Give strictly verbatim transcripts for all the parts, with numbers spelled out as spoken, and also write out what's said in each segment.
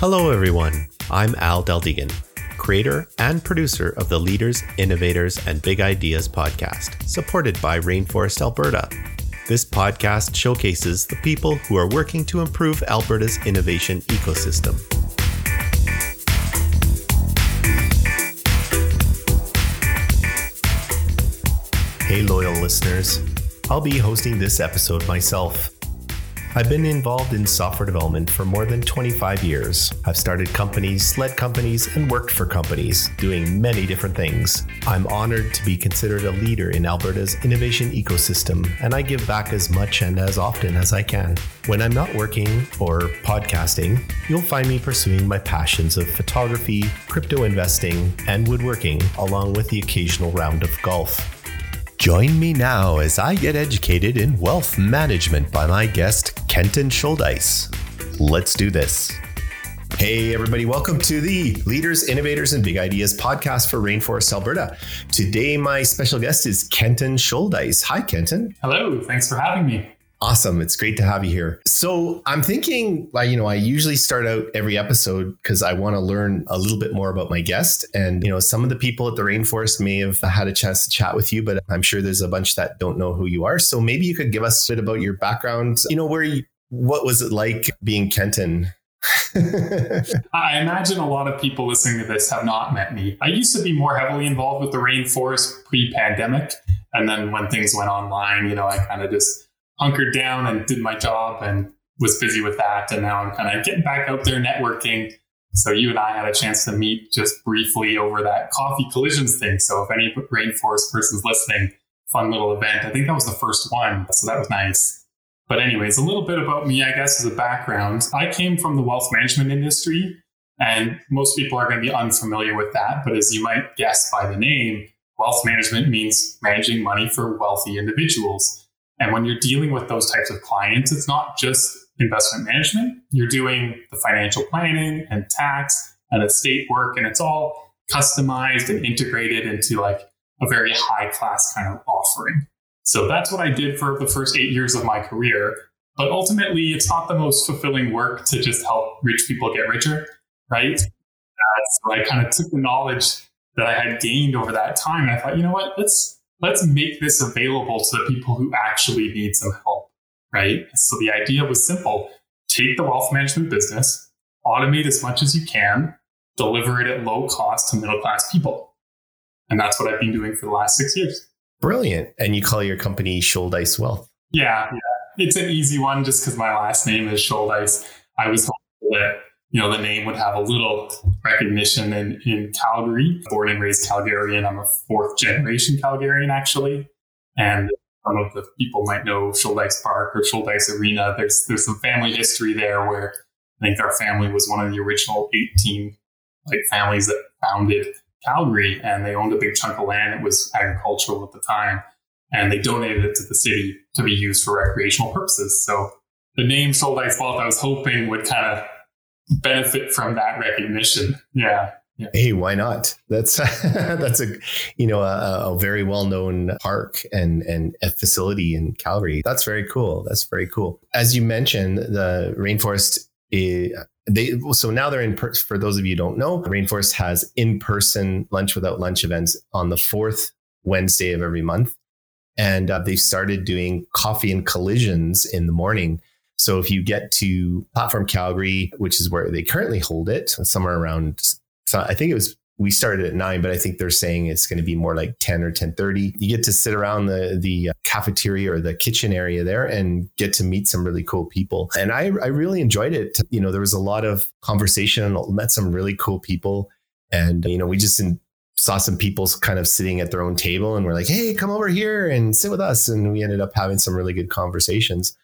Hello everyone, I'm Al Daldegan, creator and producer of the Leaders, Innovators, and Big Ideas podcast, supported by Rainforest Alberta. This podcast showcases the people who are working to improve Alberta's innovation ecosystem. Hey loyal listeners, I'll be hosting this episode myself. I've been involved in software development for more than twenty-five years. I've started companies, led companies, and worked for companies, doing many different things. I'm honored to be considered a leader in Alberta's innovation ecosystem, and I give back as much and as often as I can. When I'm not working or podcasting, you'll find me pursuing my passions of photography, crypto investing, and woodworking, along with the occasional round of golf. Join me now as I get educated in wealth management by my guest, Kenton Shouldice. Let's do this. Hey everybody, welcome to the Leaders, Innovators, and Big Ideas podcast for Rainforest Alberta. Today, my special guest is Kenton Shouldice. Hi, Kenton. Hello, thanks for having me. Awesome. It's great to have you here. So I'm thinking, like, you know, I usually start out every episode because I want to learn a little bit more about my guest. And, you know, some of the people at the Rainforest may have had a chance to chat with you, but I'm sure there's a bunch that don't know who you are. So maybe you could give us a bit about your background. You know, where you, what was it like being Kenton? I imagine a lot of people listening to this have not met me. I used to be more heavily involved with the Rainforest pre-pandemic. And then when things went online, you know, I kind of just hunkered down and did my job and was busy with that. And now I'm kind of getting back out there networking. So you and I had a chance to meet just briefly over that coffee collisions thing. So if any Rainforest person's listening, fun little event. I think that was the first one. So that was nice. But anyways, a little bit about me, I guess, as a background. I came from the wealth management industry, and most people are going to be unfamiliar with that. But as you might guess by the name, wealth management means managing money for wealthy individuals. And when you're dealing with those types of clients, it's not just investment management. You're doing the financial planning and tax and estate work, and it's all customized and integrated into like a very high class kind of offering. So that's what I did for the first eight years of my career. But ultimately, it's not the most fulfilling work to just help rich people get richer, right? Uh, so I kind of took the knowledge that I had gained over that time, and I thought, you know what, let's Let's make this available to the people who actually need some help, right? So the idea was simple. Take the wealth management business, automate as much as you can, deliver it at low cost to middle-class people. And that's what I've been doing for the last six years. Brilliant. And you call your company Shouldice Wealth. Yeah, yeah. It's an easy one just because my last name is Shouldice. I was hopeful that, you know, the name would have a little recognition in, in Calgary. Born and raised Calgarian. I'm a fourth generation Calgarian, actually. And some of the people might know Shouldice Park or Shouldice Arena. There's there's some family history there where I think our family was one of the original eighteen like families that founded Calgary. And they owned a big chunk of land. It was agricultural at the time. And they donated it to the city to be used for recreational purposes. So the name Shouldice Wealth, I was hoping would kind of benefit from that recognition. Yeah. yeah. Hey, why not? That's that's a you know a, a very well known park and and a facility in Calgary. That's very cool. That's very cool. As you mentioned, the Rainforest is, they so now they're in per, for those of you who don't know, Rainforest has in person lunch without lunch events on the fourth Wednesday of every month, and uh, they've started doing coffee and collisions in the morning. So if you get to Platform Calgary, which is where they currently hold it, somewhere around, so I think it was, we started at nine, but I think they're saying it's going to be more like ten or ten thirty. You get to sit around the the cafeteria or the kitchen area there and get to meet some really cool people. And I, I really enjoyed it. You know, there was a lot of conversation, met some really cool people. And, you know, we just in, saw some people kind of sitting at their own table and we're like, hey, come over here and sit with us. And we ended up having some really good conversations.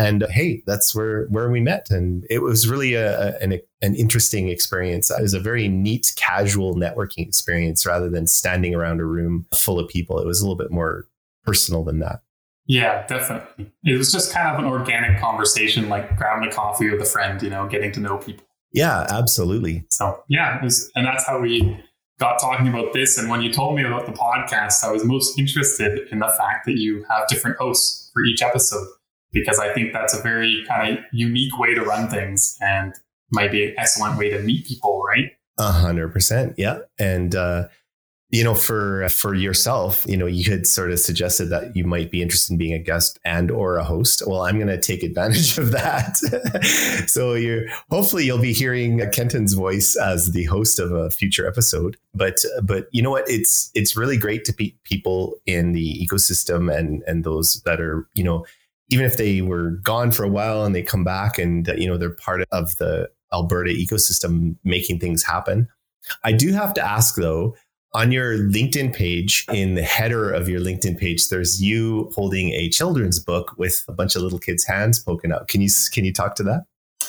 And uh, hey, that's where, where we met. And it was really a, a, an, an interesting experience. It was a very neat, casual networking experience rather than standing around a room full of people. It was a little bit more personal than that. Yeah, definitely. It was just kind of an organic conversation, like grabbing a coffee with a friend, you know, getting to know people. Yeah, absolutely. So yeah, it was, and that's how we got talking about this. And when you told me about the podcast, I was most interested in the fact that you have different hosts for each episode, because I think that's a very kind of unique way to run things. And might be an excellent way to meet people, right? A hundred percent. Yeah. And, uh, you know, for, for yourself, you know, you had sort of suggested that you might be interested in being a guest and or a host. Well, I'm going to take advantage of that. So you hopefully you'll be hearing Kenton's voice as the host of a future episode. But, but you know what, it's, it's really great to meet people in the ecosystem and, and those that are, you know, even if they were gone for a while and they come back and, you know, they're part of the Alberta ecosystem, making things happen. I do have to ask though, on your LinkedIn page, in the header of your LinkedIn page, there's you holding a children's book with a bunch of little kids' hands poking out. Can you can you talk to that?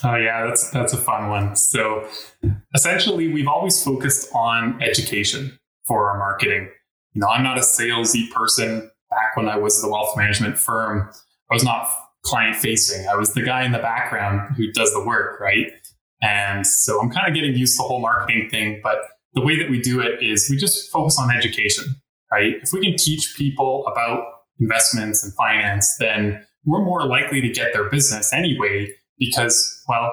Oh, yeah, that's that's a fun one. So essentially, we've always focused on education for our marketing. You know, I'm not a salesy person. Back when I was the wealth management firm, I was not client facing. I was the guy in the background who does the work, right? And so I'm kind of getting used to the whole marketing thing, but the way that we do it is we just focus on education, right? If we can teach people about investments and finance, then we're more likely to get their business anyway, because, well,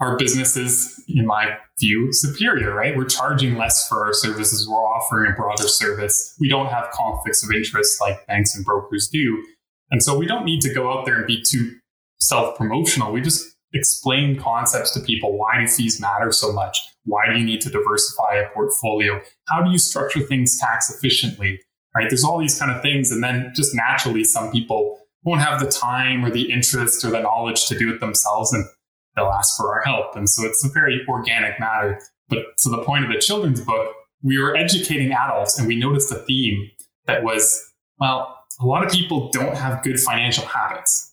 our business is, in my view, superior, right? We're charging less for our services. We're offering a broader service. We don't have conflicts of interest like banks and brokers do. And so we don't need to go out there and be too self-promotional. We just explain concepts to people. Why do fees matter so much? Why do you need to diversify a portfolio? How do you structure things tax efficiently, right? There's all these kind of things. And then just naturally, some people won't have the time or the interest or the knowledge to do it themselves, and they'll ask for our help. And so it's a very organic matter. But to the point of the children's book, we were educating adults and we noticed a theme that was, well, a lot of people don't have good financial habits.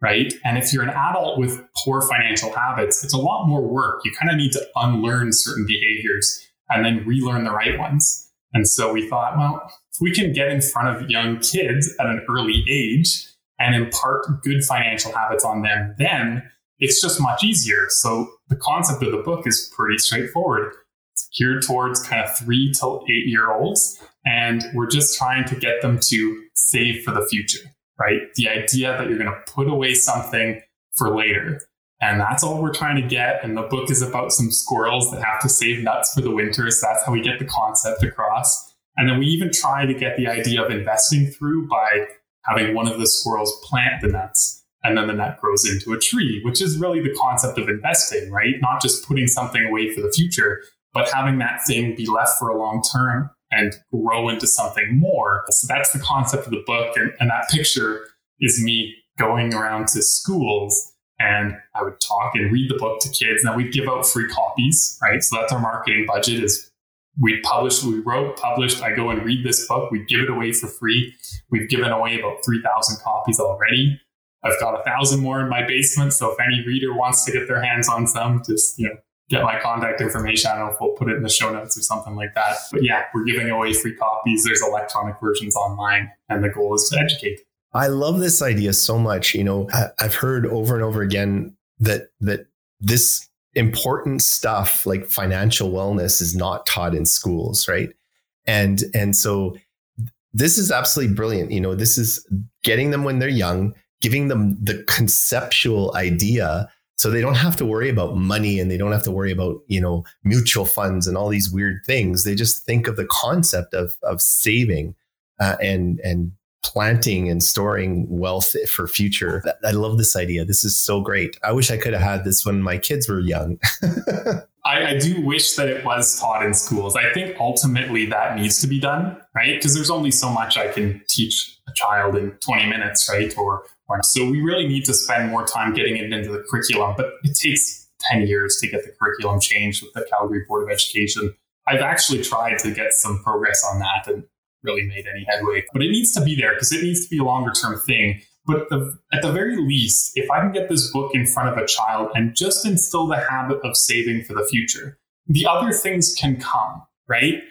Right. And if you're an adult with poor financial habits, it's a lot more work. You kind of need to unlearn certain behaviors and then relearn the right ones. And so we thought, well, if we can get in front of young kids at an early age and impart good financial habits on them, then it's just much easier. So the concept of the book is pretty straightforward. It's geared towards kind of three to eight year olds. And we're just trying to get them to save for the future. Right? The idea that you're going to put away something for later. And that's all we're trying to get. And the book is about some squirrels that have to save nuts for the winter. So that's how we get the concept across. And then we even try to get the idea of investing through by having one of the squirrels plant the nuts. And then the nut grows into a tree, which is really the concept of investing, right? Not just putting something away for the future, but having that thing be left for a long term and grow into something more. So that's the concept of the book. And, and that picture is me going around to schools, and I would talk and read the book to kids. Now we'd give out free copies, right? So that's our marketing budget, is we published, we wrote, published, I go and read this book, we give it away for free. We've given away about three thousand copies already. I've got a thousand more in my basement. So if any reader wants to get their hands on some, just, you know, get my contact information. I don't know if we'll put it in the show notes or something like that. But yeah, we're giving away free copies. There's electronic versions online, and the goal is to educate. I love this idea so much. You know, I've heard over and over again that that this important stuff like financial wellness is not taught in schools, right? And and so this is absolutely brilliant. You know, this is getting them when they're young, giving them the conceptual idea. So they don't have to worry about money, and they don't have to worry about, you know, mutual funds and all these weird things. They just think of the concept of of saving uh, and and planting and storing wealth for future. I love this idea. This is so great. I wish I could have had this when my kids were young. I, I do wish that it was taught in schools. I think ultimately that needs to be done, right? Because there's only so much I can teach a child in twenty minutes, right? Or So we really need to spend more time getting it into the curriculum, but it takes ten years to get the curriculum changed with the Calgary Board of Education. I've actually tried to get some progress on that and really made any headway, but it needs to be there because it needs to be a longer term thing. But the, at the very least, if I can get this book in front of a child and just instill the habit of saving for the future, the other things can come, right?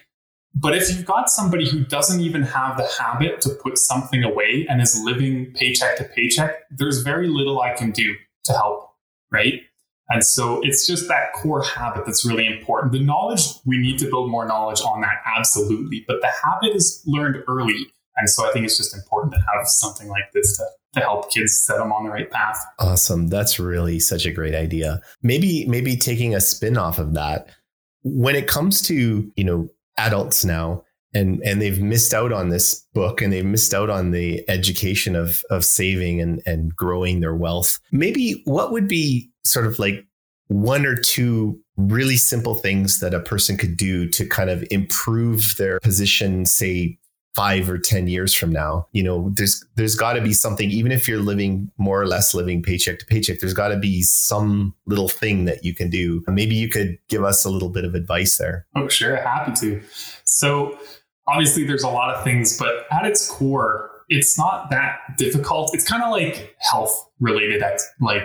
But if you've got somebody who doesn't even have the habit to put something away and is living paycheck to paycheck, there's very little I can do to help, right? And so it's just that core habit that's really important. The knowledge, we need to build more knowledge on that, absolutely. But the habit is learned early. And so I think it's just important to have something like this to, to help kids set them on the right path. Awesome. That's really such a great idea. Maybe, maybe taking a spin off of that, when it comes to, you know, adults now, and, and they've missed out on this book and they've missed out on the education of, of saving and, and growing their wealth. Maybe what would be sort of like one or two really simple things that a person could do to kind of improve their position, say, five or ten years from now? You know, there's there's got to be something, even if you're living more or less living paycheck to paycheck, there's got to be some little thing that you can do. Maybe you could give us a little bit of advice there. Oh, sure. Happy to. So obviously there's a lot of things, but at its core, it's not that difficult. It's kind of like health related. Like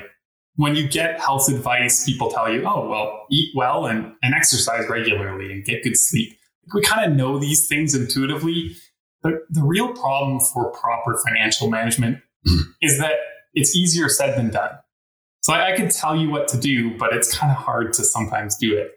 when you get health advice, people tell you, oh, well, eat well and, and exercise regularly and get good sleep. We kind of know these things intuitively. But the real problem for proper financial management is that it's easier said than done. So I, I could tell you what to do, but it's kind of hard to sometimes do it.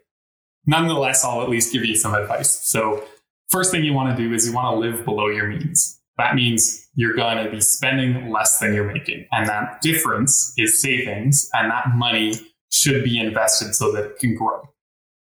Nonetheless, I'll at least give you some advice. So first thing you want to do is you want to live below your means. That means you're going to be spending less than you're making. And that difference is savings, and that money should be invested so that it can grow.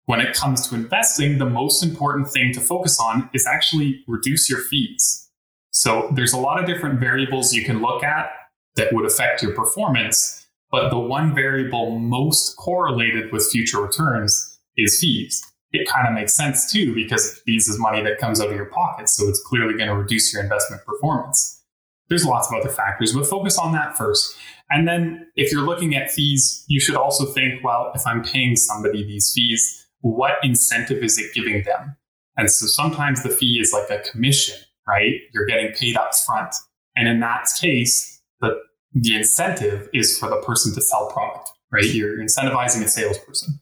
When it comes to investing, the most important thing to focus on is actually reduce your fees. So there's a lot of different variables you can look at that would affect your performance, but the one variable most correlated with future returns is fees. It kind of makes sense too, because fees is money that comes out of your pocket, so it's clearly going to reduce your investment performance. There's lots of other factors, but focus on that first. And then if you're looking at fees, you should also think, well, if I'm paying somebody these fees, what incentive is it giving them? And so sometimes the fee is like a commission, right? You're getting paid up front. And in that case, the, the incentive is for the person to sell product, right? You're incentivizing a salesperson.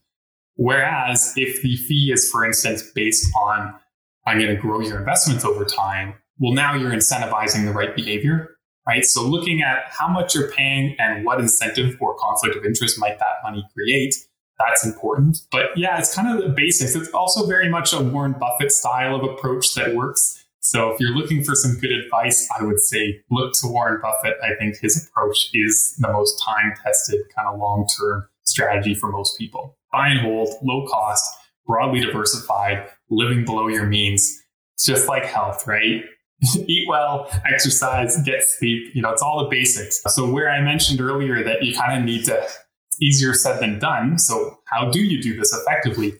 Whereas if the fee is, for instance, based on, I'm going to grow your investments over time, well, now you're incentivizing the right behavior, right? So looking at how much you're paying and what incentive or conflict of interest might that money create, that's important. But yeah, it's kind of the basics. It's also very much a Warren Buffett style of approach that works. So if you're looking for some good advice, I would say look to Warren Buffett. I think his approach is the most time-tested kind of long-term strategy for most people. Buy and hold, low cost, broadly diversified, living below your means. It's just like health, right? Eat well, exercise, get sleep. You know, it's all the basics. So where I mentioned earlier that you kind of need to easier said than done. So how do you do this effectively?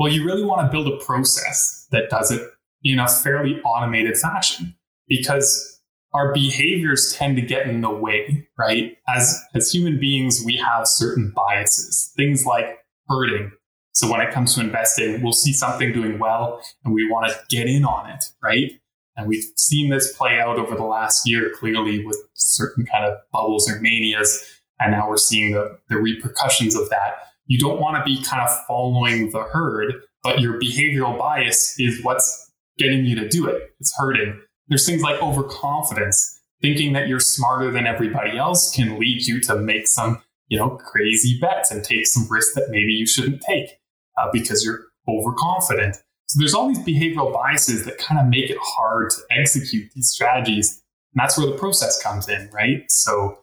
Well, you really want to build a process that does it in a fairly automated fashion, because our behaviors tend to get in the way, right? As, as human beings, we have certain biases, things like herding. So when it comes to investing, we'll see something doing well and we want to get in on it, right? And we've seen this play out over the last year, clearly with certain kind of bubbles or manias. And now we're seeing the, the repercussions of that. You don't want to be kind of following the herd, but your behavioral bias is what's getting you to do it. It's herding. There's things like overconfidence. Thinking that you're smarter than everybody else can lead you to make some, you know, crazy bets and take some risks that maybe you shouldn't take uh, because you're overconfident. So there's all these behavioral biases that kind of make it hard to execute these strategies. And that's where the process comes in, right? So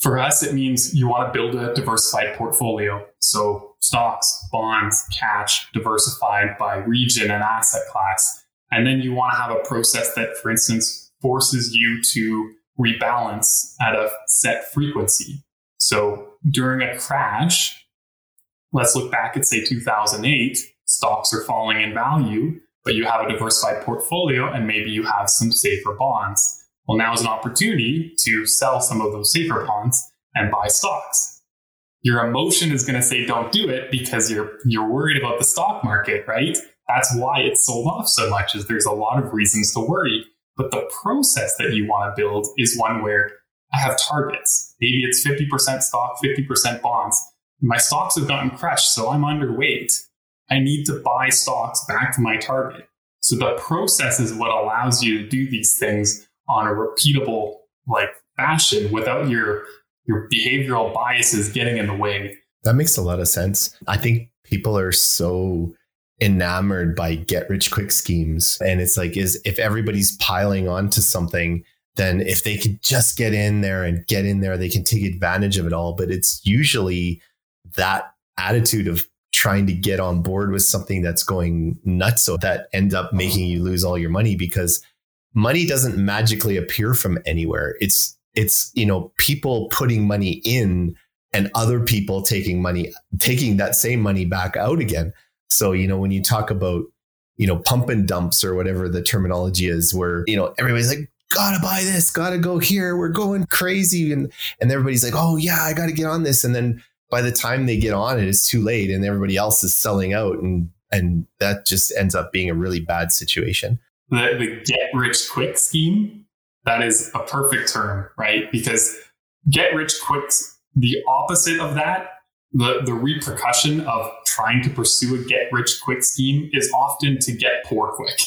for us, it means you want to build a diversified portfolio. So stocks, bonds, cash, diversified by region and asset class. And then you want to have a process that, for instance, forces you to rebalance at a set frequency. So during a crash, let's look back at, say, two thousand eight, stocks are falling in value, but you have a diversified portfolio and maybe you have some safer bonds. Well, now is an opportunity to sell some of those safer bonds and buy stocks. Your emotion is going to say, don't do it, because you're you're worried about the stock market, right? That's why it's sold off so much, is there's a lot of reasons to worry. But the process that you want to build is one where I have targets. Maybe it's fifty percent stock, fifty percent bonds. My stocks have gotten crushed, so I'm underweight. I need to buy stocks back to my target. So the process is what allows you to do these things on a repeatable like fashion without your your behavioral biases getting in the way. That makes a lot of sense. I think people are so enamored by get rich quick schemes. And it's like, is if everybody's piling onto something, then if they could just get in there and get in there, they can take advantage of it all. But it's usually that attitude of trying to get on board with something that's going nuts, so that end up making you lose all your money, because money doesn't magically appear from anywhere. It's, it's, you know, people putting money in and other people taking money, taking that same money back out again. So, you know, when you talk about, you know, pump and dumps or whatever the terminology is, where, you know, everybody's like, gotta buy this, gotta go here, we're going crazy. And, and everybody's like, oh yeah, I got to get on this. And then by the time they get on it, it's too late and everybody else is selling out. And, and that just ends up being a really bad situation. The, the get rich quick scheme, that is a perfect term, right? Because get rich quick, the opposite of that, the, the repercussion of trying to pursue a get rich quick scheme is often to get poor quick,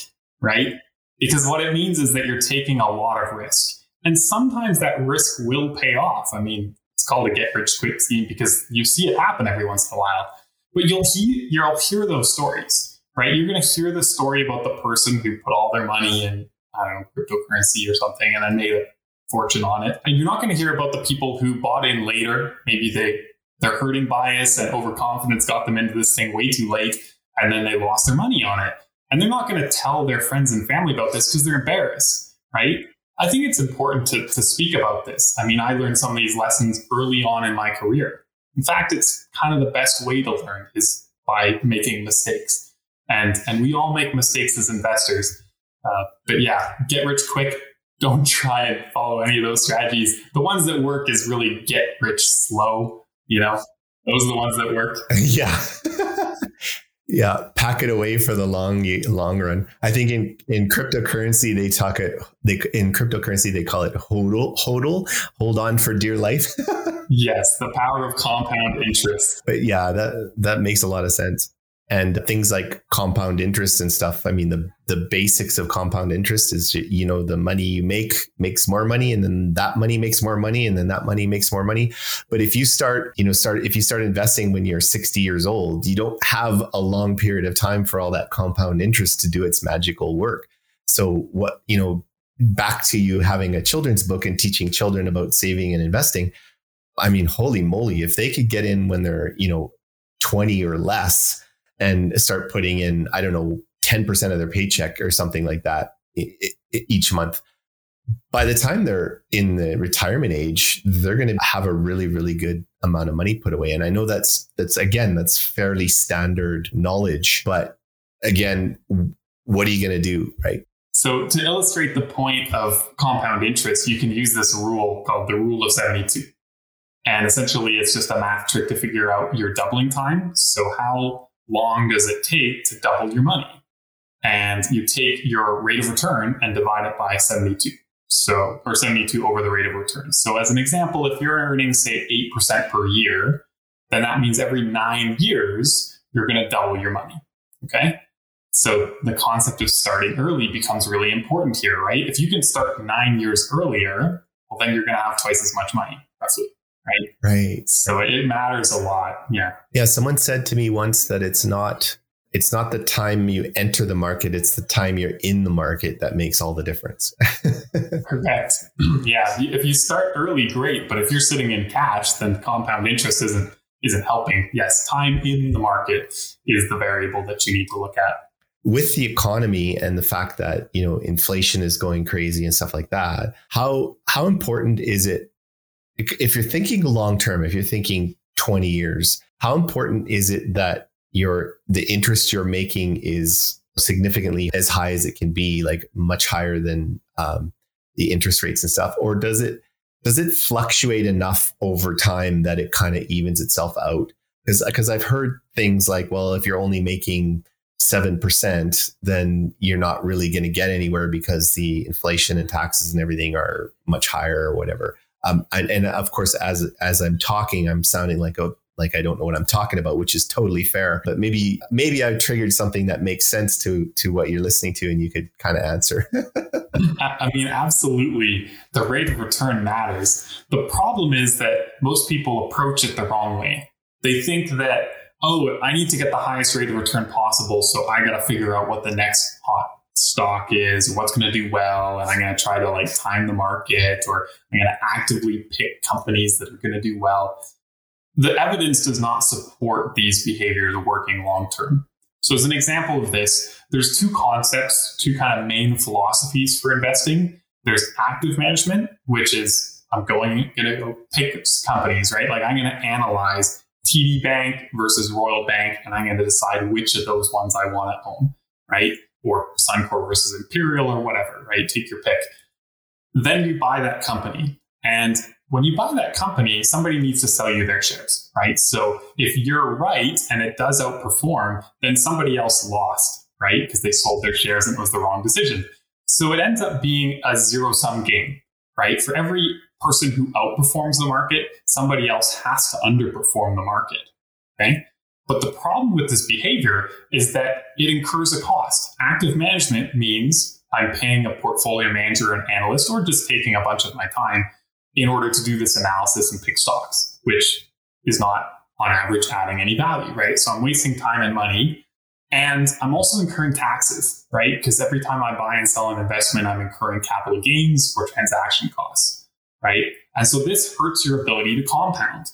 right? Because what it means is that you're taking a lot of risk. And sometimes that risk will pay off. I mean, it's called a get rich quick scheme because you see it happen every once in a while. But you'll hear, you'll hear those stories, right? You're going to hear the story about the person who put all their money in, I don't know, cryptocurrency or something, and then made a fortune on it. And you're not going to hear about the people who bought in later. Maybe they, their herding bias and overconfidence got them into this thing way too late, and then they lost their money on it. And they're not going to tell their friends and family about this because they're embarrassed, right? I think it's important to, to speak about this. I mean, I learned some of these lessons early on in my career. In fact, it's kind of the best way to learn is by making mistakes. And, and we all make mistakes as investors. Uh, but yeah, get rich quick. Don't try and follow any of those strategies. The ones that work is really get rich slow. You know, those are the ones that work. Yeah. Yeah, pack it away for the long long run. I think in, in cryptocurrency they talk it. They in cryptocurrency they call it hodl, hodl, hold on for dear life. Yes, the power of compound interest. But yeah, that that makes a lot of sense. And things like compound interest and stuff. I mean, the the basics of compound interest is, you know, the money you make makes more money, and then that money makes more money, and then that money makes more money. But if you start, you know, start if you start investing when you're sixty years old, you don't have a long period of time for all that compound interest to do its magical work. So what, you know, back to you having a children's book and teaching children about saving and investing. I mean, holy moly, if they could get in when they're, you know, twenty or less, and start putting in, I don't know, ten percent of their paycheck or something like that each month. By the time they're in the retirement age, they're going to have a really, really good amount of money put away. And I know that's, that's again, that's fairly standard knowledge. But again, what are you going to do, right? So to illustrate the point of compound interest, you can use this rule called the rule of seventy-two. And essentially, it's just a math trick to figure out your doubling time. So how long does it take to double your money? And you take your rate of return and divide it by seventy-two. So, or seventy-two over the rate of return. So as an example, if you're earning, say, eight percent per year, then that means every nine years, you're going to double your money. Okay. So the concept of starting early becomes really important here, right? If you can start nine years earlier, well, then you're going to have twice as much money, roughly. Right. Right. So it matters a lot. Yeah. Yeah. Someone said to me once that it's not, it's not the time you enter the market, it's the time you're in the market that makes all the difference. Correct. Yeah. If you start early, great. But if you're sitting in cash, then compound interest isn't, isn't helping. Yes. Time in the market is the variable that you need to look at. With the economy and the fact that, you know, inflation is going crazy and stuff like that, how, how important is it? If you're thinking long term, if you're thinking twenty years, how important is it that your the interest you're making is significantly as high as it can be, like much higher than um, the interest rates and stuff? Or does it does it fluctuate enough over time that it kind of evens itself out? Because because I've heard things like, well, if you're only making seven percent, then you're not really going to get anywhere because the inflation and taxes and everything are much higher or whatever. Um, and, and of course, as as I'm talking, I'm sounding like a like I don't know what I'm talking about, which is totally fair. But maybe maybe I've triggered something that makes sense to to what you're listening to, and you could kind of answer. I mean, absolutely, the rate of return matters. The problem is that most people approach it the wrong way. They think that oh, I need to get the highest rate of return possible. So I got to figure out what the next hot stock is, what's going to do well. And I'm going to try to like time the market, or I'm going to actively pick companies that are going to do well. The evidence does not support these behaviors working long term. So as an example of this, there's two concepts, two kind of main philosophies for investing. There's active management, which is I'm going, going to go pick companies, right? Like I'm going to analyze T D Bank versus Royal Bank, and I'm going to decide which of those ones I want to own, right? Or Suncor versus Imperial or whatever, right? Take your pick. Then you buy that company. And when you buy that company, somebody needs to sell you their shares, right? So if you're right and it does outperform, then somebody else lost, right? Because they sold their shares and it was the wrong decision. So it ends up being a zero-sum game, right? For every person who outperforms the market, somebody else has to underperform the market, okay? But the problem with this behavior is that it incurs a cost. Active management means I'm paying a portfolio manager, an analyst, or just taking a bunch of my time in order to do this analysis and pick stocks, which is not on average adding any value, right? So I'm wasting time and money, and I'm also incurring taxes, right? Because every time I buy and sell an investment, I'm incurring capital gains or transaction costs, right? And so this hurts your ability to compound.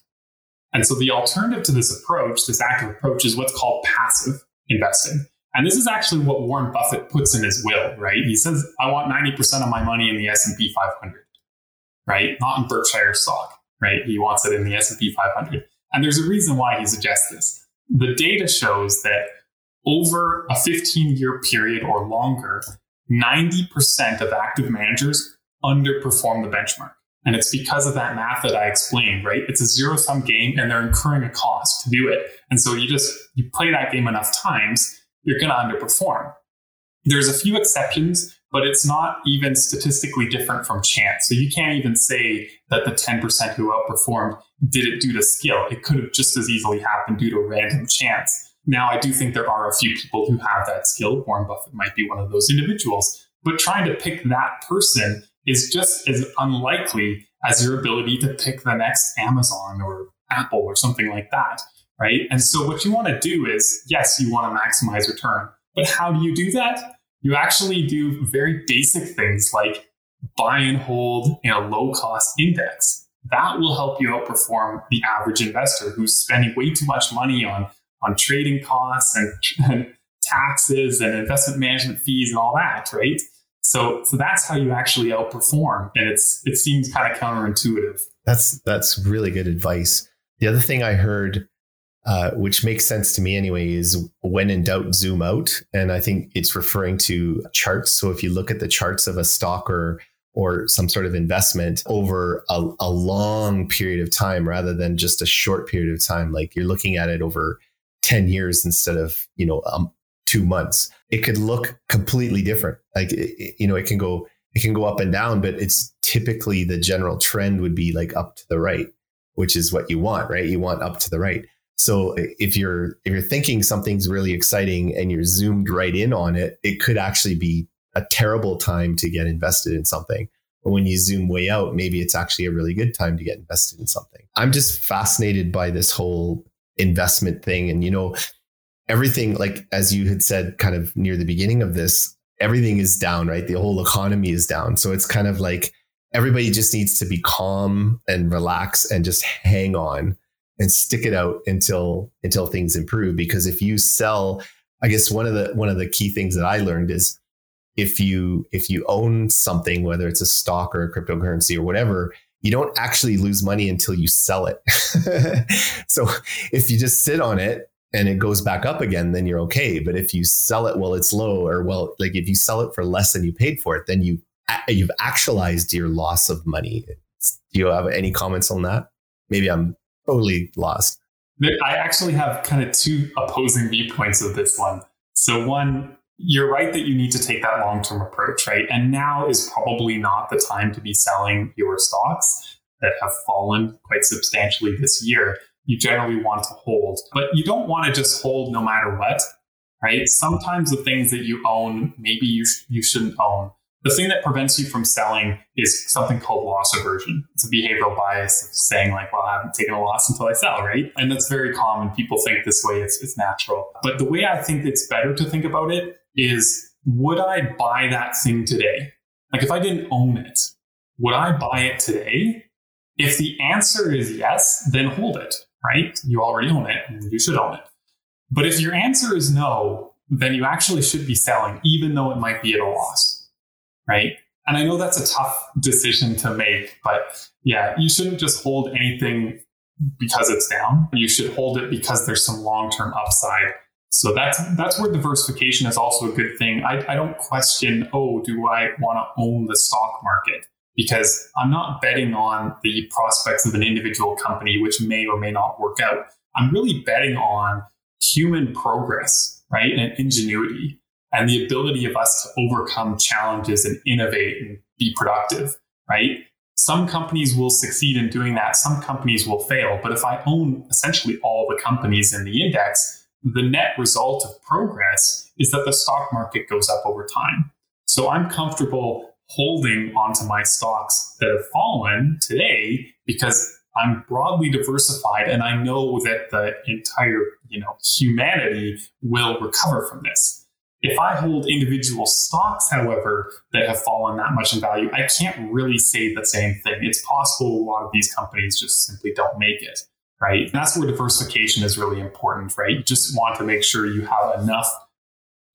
And so the alternative to this approach, this active approach, is what's called passive investing. And this is actually what Warren Buffett puts in his will, right? He says, I want ninety percent of my money in the S and P five hundred. Right? Not in Berkshire stock, right? He wants it in the S and P five hundred. And there's a reason why he suggests this. The data shows that over a fifteen-year period or longer, ninety percent of active managers underperform the benchmark. And it's because of that math that I explained, right? It's a zero-sum game and they're incurring a cost to do it. And so you just, you play that game enough times, you're going to underperform. There's a few exceptions, but it's not even statistically different from chance. So you can't even say that the ten percent who outperformed did it due to skill. It could have just as easily happened due to random chance. Now, I do think there are a few people who have that skill. Warren Buffett might be one of those individuals. But trying to pick that person is just as unlikely as your ability to pick the next Amazon or Apple or something like that, right? And so what you want to do is, yes, you want to maximize return. But how do you do that? You actually do very basic things like buy and hold in a low-cost index. That will help you outperform the average investor who's spending way too much money on, on trading costs and, and taxes and investment management fees and all that, right? So, so that's how you actually outperform. And it's it seems kind of counterintuitive. That's, that's really good advice. The other thing I heard, Uh, which makes sense to me anyway, is when in doubt, zoom out. And I think it's referring to charts. So if you look at the charts of a stock or, or some sort of investment over a, a long period of time, rather than just a short period of time, like you're looking at it over ten years instead of, you know, um, two months, it could look completely different. Like, it, you know, it can go, it can go up and down, but it's typically the general trend would be like up to the right, which is what you want, right? You want up to the right. So if you're if you're thinking something's really exciting and you're zoomed right in on it, it could actually be a terrible time to get invested in something. But when you zoom way out, maybe it's actually a really good time to get invested in something. I'm just fascinated by this whole investment thing. And, you know, everything, like as you had said, kind of near the beginning of this, everything is down, right? The whole economy is down. So it's kind of like everybody just needs to be calm and relax and just hang on and stick it out until until things improve. Because if you sell, I guess one of the one of the key things that I learned is if you if you own something, whether it's a stock or a cryptocurrency or whatever, you don't actually lose money until you sell it. So if you just sit on it and it goes back up again, then you're okay. But if you sell it while it's low, or well, like if you sell it for less than you paid for it, then you you've actualized your loss of money. Do you have any comments on that? Maybe I'm totally lost. I actually have kind of two opposing viewpoints of this one. So one, you're right that you need to take that long-term approach, right? And now is probably not the time to be selling your stocks that have fallen quite substantially this year. You generally want to hold, but you don't want to just hold no matter what, right? Sometimes the things that you own, maybe you, sh- you shouldn't own. The thing that prevents you from selling is something called loss aversion. It's a behavioral bias of saying like, well, I haven't taken a loss until I sell, right? And that's very common. People think this way, it's, it's natural. But the way I think it's better to think about it is, would I buy that thing today? Like if I didn't own it, would I buy it today? If the answer is yes, then hold it, right? You already own it and you should own it. But if your answer is no, then you actually should be selling, even though it might be at a loss. Right. And I know that's a tough decision to make, but yeah, you shouldn't just hold anything because it's down. You should hold it because there's some long-term upside. So that's that's where diversification is also a good thing. I, I don't question, oh, do I want to own the stock market? Because I'm not betting on the prospects of an individual company, which may or may not work out. I'm really betting on human progress, right? And ingenuity. And the ability of us to overcome challenges and innovate and be productive, right? Some companies will succeed in doing that. Some companies will fail. But if I own essentially all the companies in the index, the net result of progress is that the stock market goes up over time. So I'm comfortable holding onto my stocks that have fallen today because I'm broadly diversified and I know that the entire, you know, humanity will recover from this. If I hold individual stocks, however, that have fallen that much in value, I can't really say the same thing. It's possible a lot of these companies just simply don't make it, right? And that's where diversification is really important, right? You just want to make sure you have enough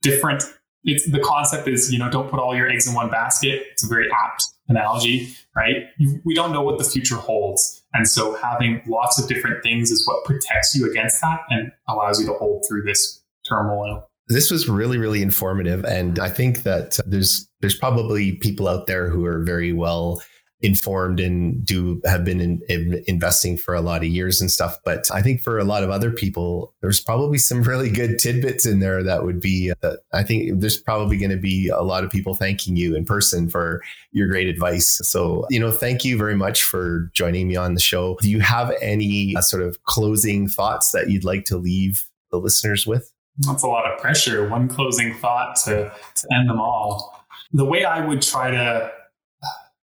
different... It's, the concept is, you know, don't put all your eggs in one basket. It's a very apt analogy, right? You, we don't know what the future holds. And so having lots of different things is what protects you against that and allows you to hold through this turmoil. This was really, really informative. And I think that there's there's probably people out there who are very well informed and do have been in, in investing for a lot of years and stuff. But I think for a lot of other people, there's probably some really good tidbits in there that would be, uh, I think there's probably going to be a lot of people thanking you in person for your great advice. So, you know, thank you very much for joining me on the show. Do you have any uh, sort of closing thoughts that you'd like to leave the listeners with? That's a lot of pressure. One closing thought to, to end them all. The way I would try to,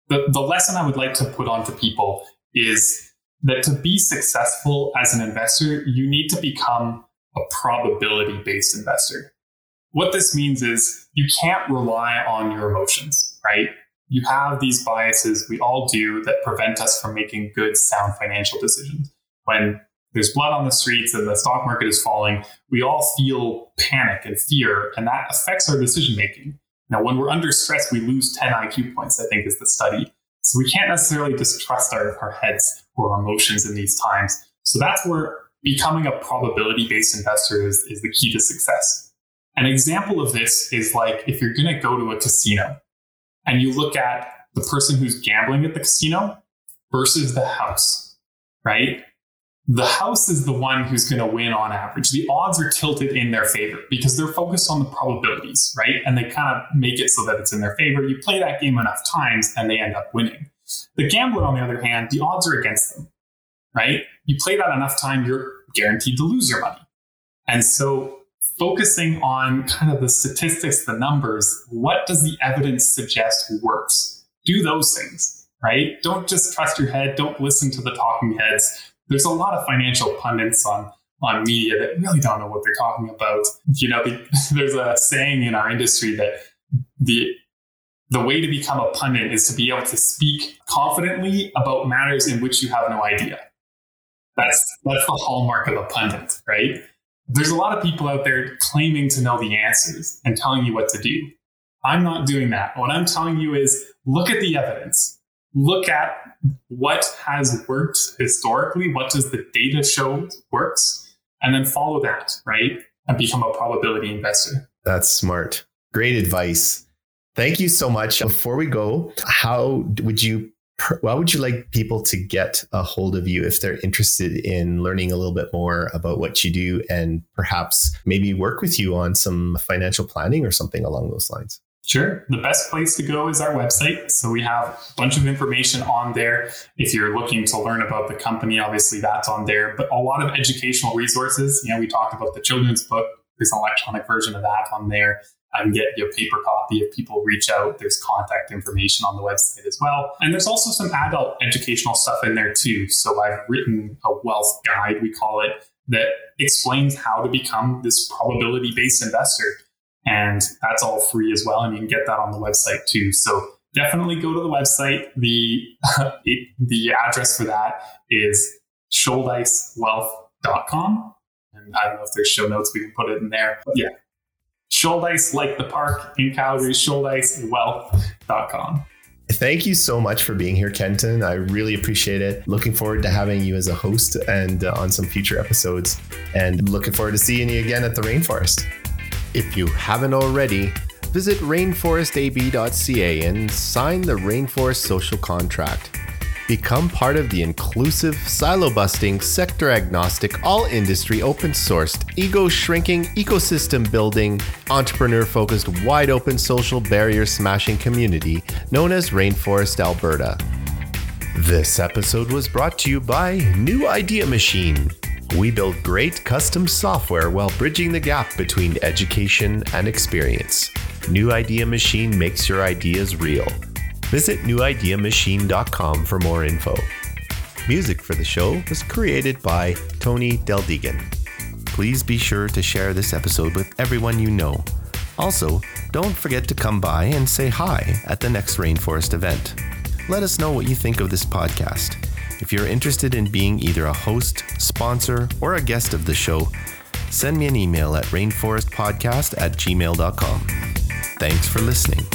the, the lesson I would like to put onto people is that to be successful as an investor, you need to become a probability-based investor. What this means is you can't rely on your emotions, right? You have these biases, we all do, that prevent us from making good, sound financial decisions. When there's blood on the streets and the stock market is falling, we all feel panic and fear, and that affects our decision-making. Now, when we're under stress, we lose ten I Q points, I think is the study. So we can't necessarily just trust our, our heads or our emotions in these times. So that's where becoming a probability-based investor is, is the key to success. An example of this is like if you're going to go to a casino and you look at the person who's gambling at the casino versus the house, right? The house is the one who's going to win on average. The odds are tilted in their favor because they're focused on the probabilities, right? And they kind of make it so that it's in their favor. You play that game enough times and they end up winning. The gambler, on the other hand, the odds are against them, right? You play that enough time, you're guaranteed to lose your money. And so focusing on kind of the statistics, the numbers, what does the evidence suggest works? Do those things, right? Don't just trust your head. Don't listen to the talking heads. There's a lot of financial pundits on, on media that really don't know what they're talking about. You know, the, there's a saying in our industry that the the way to become a pundit is to be able to speak confidently about matters in which you have no idea. That's that's the hallmark of a pundit, right? There's a lot of people out there claiming to know the answers and telling you what to do. I'm not doing that. What I'm telling you is look at the evidence. Look at what has worked historically. What does the data show works? And then follow that, right? And become a probability investor. That's smart. Great advice. Thank you so much. Before we go, how would you, why would you like people to get a hold of you if they're interested in learning a little bit more about what you do and perhaps maybe work with you on some financial planning or something along those lines? Sure. The best place to go is our website. So we have a bunch of information on there. If you're looking to learn about the company, obviously that's on there, but a lot of educational resources. You know, we talked about the children's book. There's an electronic version of that on there. and get your paper copy. If people reach out, there's contact information on the website as well. And there's also some adult educational stuff in there too. So I've written a wealth guide, we call it, that explains how to become this probability-based investor. And that's all free as well. And you can get that on the website too. So definitely go to the website. The uh, it, the address for that is shouldice wealth dot com. And I don't know if there's show notes, we can put it in there. But yeah. Shouldice, like the park in Calgary, shouldice wealth dot com. Thank you so much for being here, Kenton. I really appreciate it. Looking forward to having you as a host and uh, on some future episodes. And looking forward to seeing you again at the Rainforest. If you haven't already, visit rainforest a b dot c a and sign the Rainforest Social Contract. Become part of the inclusive, silo-busting, sector-agnostic, all-industry, open-sourced, ego-shrinking, ecosystem-building, entrepreneur-focused, wide-open, social barrier-smashing community known as Rainforest Alberta. This episode was brought to you by New Idea Machine. We build great custom software while bridging the gap between education and experience. New Idea Machine makes your ideas real. Visit new idea machine dot com for more info. Music for the show was created by Tony Daldegan. Please be sure to share this episode with everyone you know. Also, don't forget to come by and say hi at the next Rainforest event. Let us know what you think of this podcast. If you're interested in being either a host, sponsor, or a guest of the show, send me an email at rainforestpodcast at gmail dot com. Thanks for listening.